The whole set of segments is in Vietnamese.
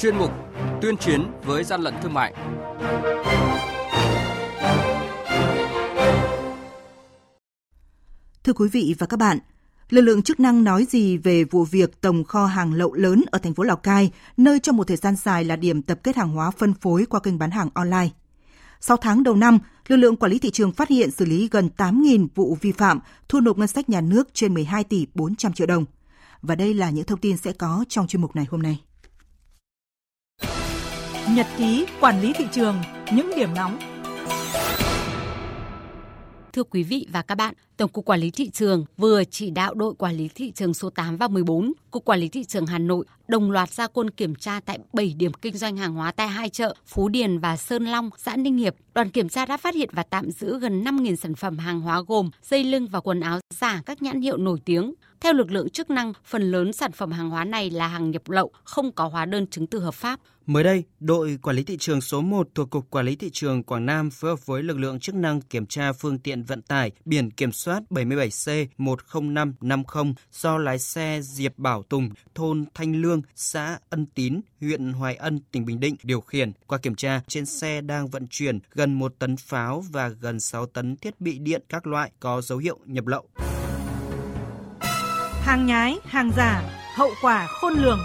chuyên mục tuyên chiến với gian lận thương mại. Thưa quý vị và các bạn, lực lượng chức năng nói gì về vụ việc tổng kho hàng lậu lớn ở thành phố Lào Cai, nơi trong một thời gian dài là điểm tập kết hàng hóa phân phối qua kênh bán hàng online? 6 tháng đầu năm, lực lượng quản lý thị trường phát hiện xử lý gần 8.000 vụ vi phạm, thu nộp ngân sách nhà nước trên 12 tỷ 400 triệu đồng. Và đây là những thông tin sẽ có trong chuyên mục này hôm nay. Nhật ký quản lý thị trường, những điểm nóng. Thưa quý vị và các bạn, Tổng cục Quản lý thị trường vừa chỉ đạo đội quản lý thị trường số 8 và 14, Cục Quản lý thị trường Hà Nội đồng loạt ra quân kiểm tra tại 7 điểm kinh doanh hàng hóa tại hai chợ Phú Điền và Sơn Long, xã Ninh Hiệp. Đoàn kiểm tra đã phát hiện và tạm giữ gần 5.000 sản phẩm hàng hóa gồm dây lưng và quần áo giả các nhãn hiệu nổi tiếng. Theo lực lượng chức năng, phần lớn sản phẩm hàng hóa này là hàng nhập lậu, không có hóa đơn chứng từ hợp pháp. Mới đây, đội quản lý thị trường số 1 thuộc Cục Quản lý thị trường Quảng Nam phối hợp với lực lượng chức năng kiểm tra phương tiện vận tải biển kiểm soát 77C10550 do lái xe Diệp Bảo Tùng, thôn Thanh Lương, xã Ân Tín, huyện Hoài Ân, tỉnh Bình Định điều khiển. Qua kiểm tra, trên xe đang vận chuyển gần 1 tấn pháo và gần 6 tấn thiết bị điện các loại có dấu hiệu nhập lậu. Hàng nhái, hàng giả, hậu quả khôn lường.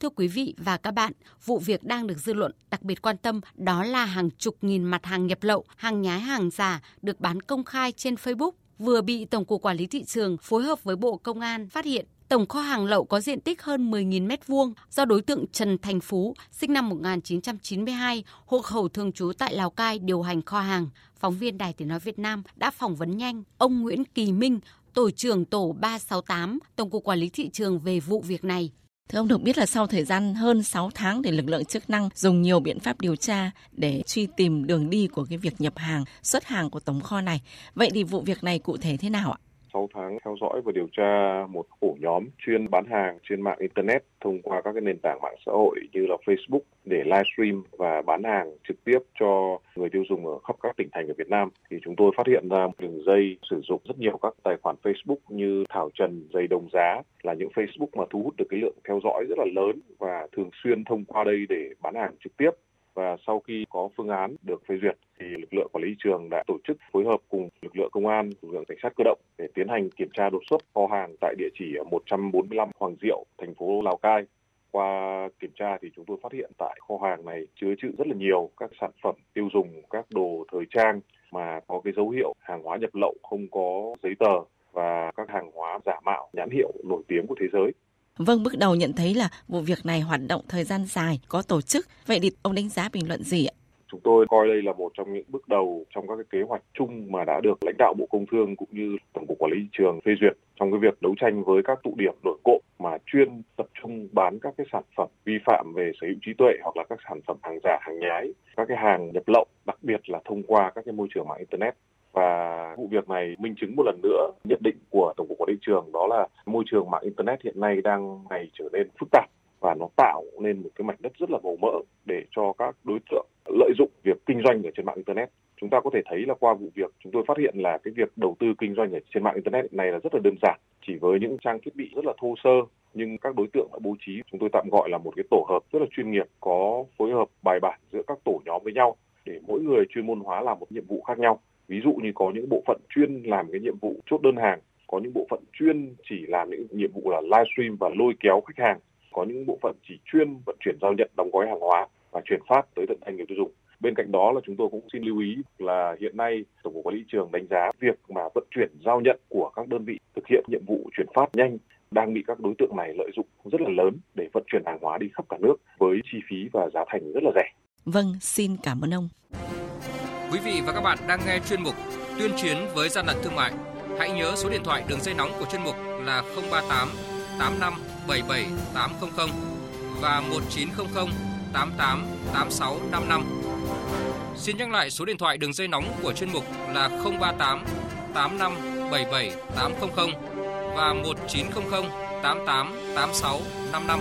Thưa quý vị và các bạn, vụ việc đang được dư luận đặc biệt quan tâm đó là hàng chục nghìn mặt hàng nhập lậu, hàng nhái, hàng giả được bán công khai trên Facebook vừa bị Tổng cục Quản lý thị trường phối hợp với Bộ Công an phát hiện. Tổng kho hàng lậu có diện tích hơn 10.000 m2 do đối tượng Trần Thành Phú, sinh năm 1992, hộ khẩu thường trú tại Lào Cai điều hành kho hàng. Phóng viên Đài Tiếng nói Việt Nam đã phỏng vấn nhanh ông Nguyễn Kỳ Minh, tổ trưởng tổ 368, Tổng cục Quản lý thị trường về vụ việc này. Thưa ông, được biết là sau thời gian hơn 6 tháng thì lực lượng chức năng dùng nhiều biện pháp điều tra để truy tìm đường đi của cái việc nhập hàng, xuất hàng của tổng kho này. Vậy thì vụ việc này cụ thể thế nào ạ? 6 tháng theo dõi và điều tra một ổ nhóm chuyên bán hàng trên mạng Internet thông qua các cái nền tảng mạng xã hội như là Facebook để livestream và bán hàng trực tiếp cho người tiêu dùng ở khắp các tỉnh thành ở Việt Nam. Thì chúng tôi phát hiện ra đường dây sử dụng rất nhiều các tài khoản Facebook như Thảo Trần, giày đồng giá là những Facebook mà thu hút được cái lượng theo dõi rất là lớn và thường xuyên thông qua đây để bán hàng trực tiếp. Và sau khi có phương án được phê duyệt thì lực lượng quản lý thị trường đã tổ chức phối hợp cùng lực lượng công an, lực lượng cảnh sát cơ động để tiến hành kiểm tra đột xuất kho hàng tại địa chỉ 145 Hoàng Diệu, thành phố Lào Cai. Qua kiểm tra thì chúng tôi phát hiện tại kho hàng này chứa đựng rất là nhiều các sản phẩm tiêu dùng, các đồ thời trang mà có cái dấu hiệu hàng hóa nhập lậu không có giấy tờ và các hàng hóa giả mạo nhãn hiệu nổi tiếng của thế giới. Vâng, bước đầu nhận thấy là vụ việc này hoạt động thời gian dài, có tổ chức. Vậy thì ông đánh giá bình luận gì ạ? Chúng tôi coi đây là một trong những bước đầu trong các cái kế hoạch chung mà đã được lãnh đạo Bộ Công Thương cũng như Tổng cục Quản lý thị trường phê duyệt trong cái việc đấu tranh với các tụ điểm đội cộm mà chuyên tập trung bán các cái sản phẩm vi phạm về sở hữu trí tuệ hoặc là các sản phẩm hàng giả, hàng nhái, các cái hàng nhập lậu, đặc biệt là thông qua các cái môi trường mạng Internet. Và vụ việc này minh chứng một lần nữa nhận định của Tổng cục Quản lý thị trường đó là môi trường mạng Internet hiện nay đang ngày trở nên phức tạp và nó tạo nên một cái mảnh đất rất là màu mỡ để cho các đối tượng lợi dụng việc kinh doanh ở trên mạng Internet. Chúng ta có thể thấy là qua vụ việc chúng tôi phát hiện là cái việc đầu tư kinh doanh ở trên mạng Internet hiện nay là rất là đơn giản. Chỉ với những trang thiết bị rất là thô sơ nhưng các đối tượng đã bố trí chúng tôi tạm gọi là một cái tổ hợp rất là chuyên nghiệp có phối hợp bài bản giữa các tổ nhóm với nhau để mỗi người chuyên môn hóa làm một nhiệm vụ khác nhau. Ví dụ như có những bộ phận chuyên làm cái nhiệm vụ chốt đơn hàng, có những bộ phận chuyên chỉ làm những nhiệm vụ là livestream và lôi kéo khách hàng, có những bộ phận chỉ chuyên vận chuyển giao nhận đóng gói hàng hóa và chuyển phát tới tận tay người tiêu dùng. Bên cạnh đó là chúng tôi cũng xin lưu ý là hiện nay Tổng cục Quản lý thị trường đánh giá việc mà vận chuyển giao nhận của các đơn vị thực hiện nhiệm vụ chuyển phát nhanh đang bị các đối tượng này lợi dụng rất là lớn để vận chuyển hàng hóa đi khắp cả nước với chi phí và giá thành rất là rẻ. Vâng, xin cảm ơn ông. Quý vị và các bạn đang nghe chuyên mục Tuyên chiến với gian lận thương mại. Hãy nhớ số điện thoại đường dây nóng của chuyên mục là 038 85 77 800 và 1900 88 86 55. Xin nhắc lại số điện thoại đường dây nóng của chuyên mục là 038 85 77 800 và 1900 88 86 55.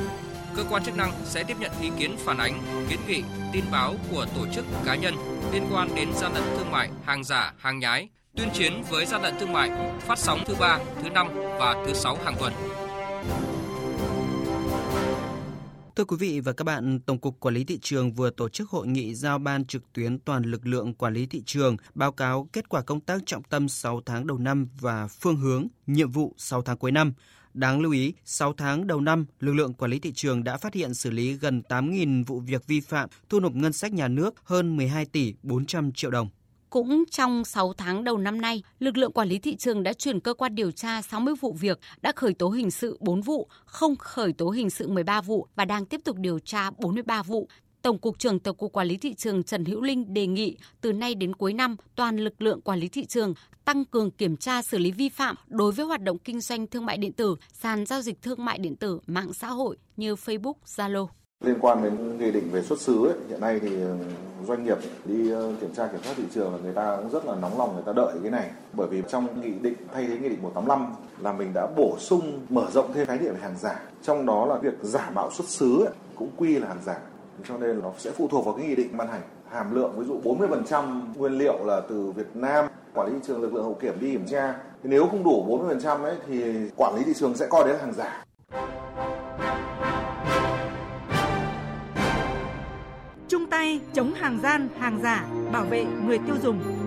Cơ quan chức năng sẽ tiếp nhận ý kiến phản ánh, kiến nghị, tin báo của tổ chức cá nhân liên quan đến gian lận thương mại, hàng giả, hàng nhái tuyên chiến với gian lận thương mại, phát sóng thứ 3, thứ 5 và thứ 6 hàng tuần. Thưa quý vị và các bạn, Tổng cục Quản lý thị trường vừa tổ chức hội nghị giao ban trực tuyến toàn lực lượng quản lý thị trường, báo cáo kết quả công tác trọng tâm 6 tháng đầu năm và phương hướng, nhiệm vụ 6 tháng cuối năm. Đáng lưu ý, 6 tháng đầu năm, lực lượng quản lý thị trường đã phát hiện xử lý gần 8.000 vụ việc vi phạm, thu nộp ngân sách nhà nước hơn 12 tỷ 400 triệu đồng. Cũng trong 6 tháng đầu năm nay, lực lượng quản lý thị trường đã chuyển cơ quan điều tra 60 vụ việc, đã khởi tố hình sự 4 vụ, không khởi tố hình sự 13 vụ và đang tiếp tục điều tra 43 vụ. Tổng cục trưởng Tổng cục Quản lý thị trường Trần Hữu Linh đề nghị từ nay đến cuối năm, toàn lực lượng quản lý thị trường tăng cường kiểm tra xử lý vi phạm đối với hoạt động kinh doanh thương mại điện tử, sàn giao dịch thương mại điện tử, mạng xã hội như Facebook, Zalo. Liên quan đến nghị định về xuất xứ ấy, hiện nay thì doanh nghiệp đi kiểm tra kiểm soát thị trường là người ta cũng rất là nóng lòng, người ta đợi cái này, bởi vì trong nghị định thay thế nghị định 185 là mình đã bổ sung mở rộng thêm khái niệm về hàng giả, trong đó là việc giả mạo xuất xứ ấy, cũng quy là hàng giả, cho nên nó sẽ phụ thuộc vào cái nghị định ban hành. Hàm lượng ví dụ 40% nguyên liệu là từ Việt Nam, quản lý thị trường lực lượng hậu kiểm đi kiểm tra, nếu không đủ 40% ấy thì quản lý thị trường sẽ coi đấy là hàng giả. Chung tay chống hàng gian, hàng giả, bảo vệ người tiêu dùng.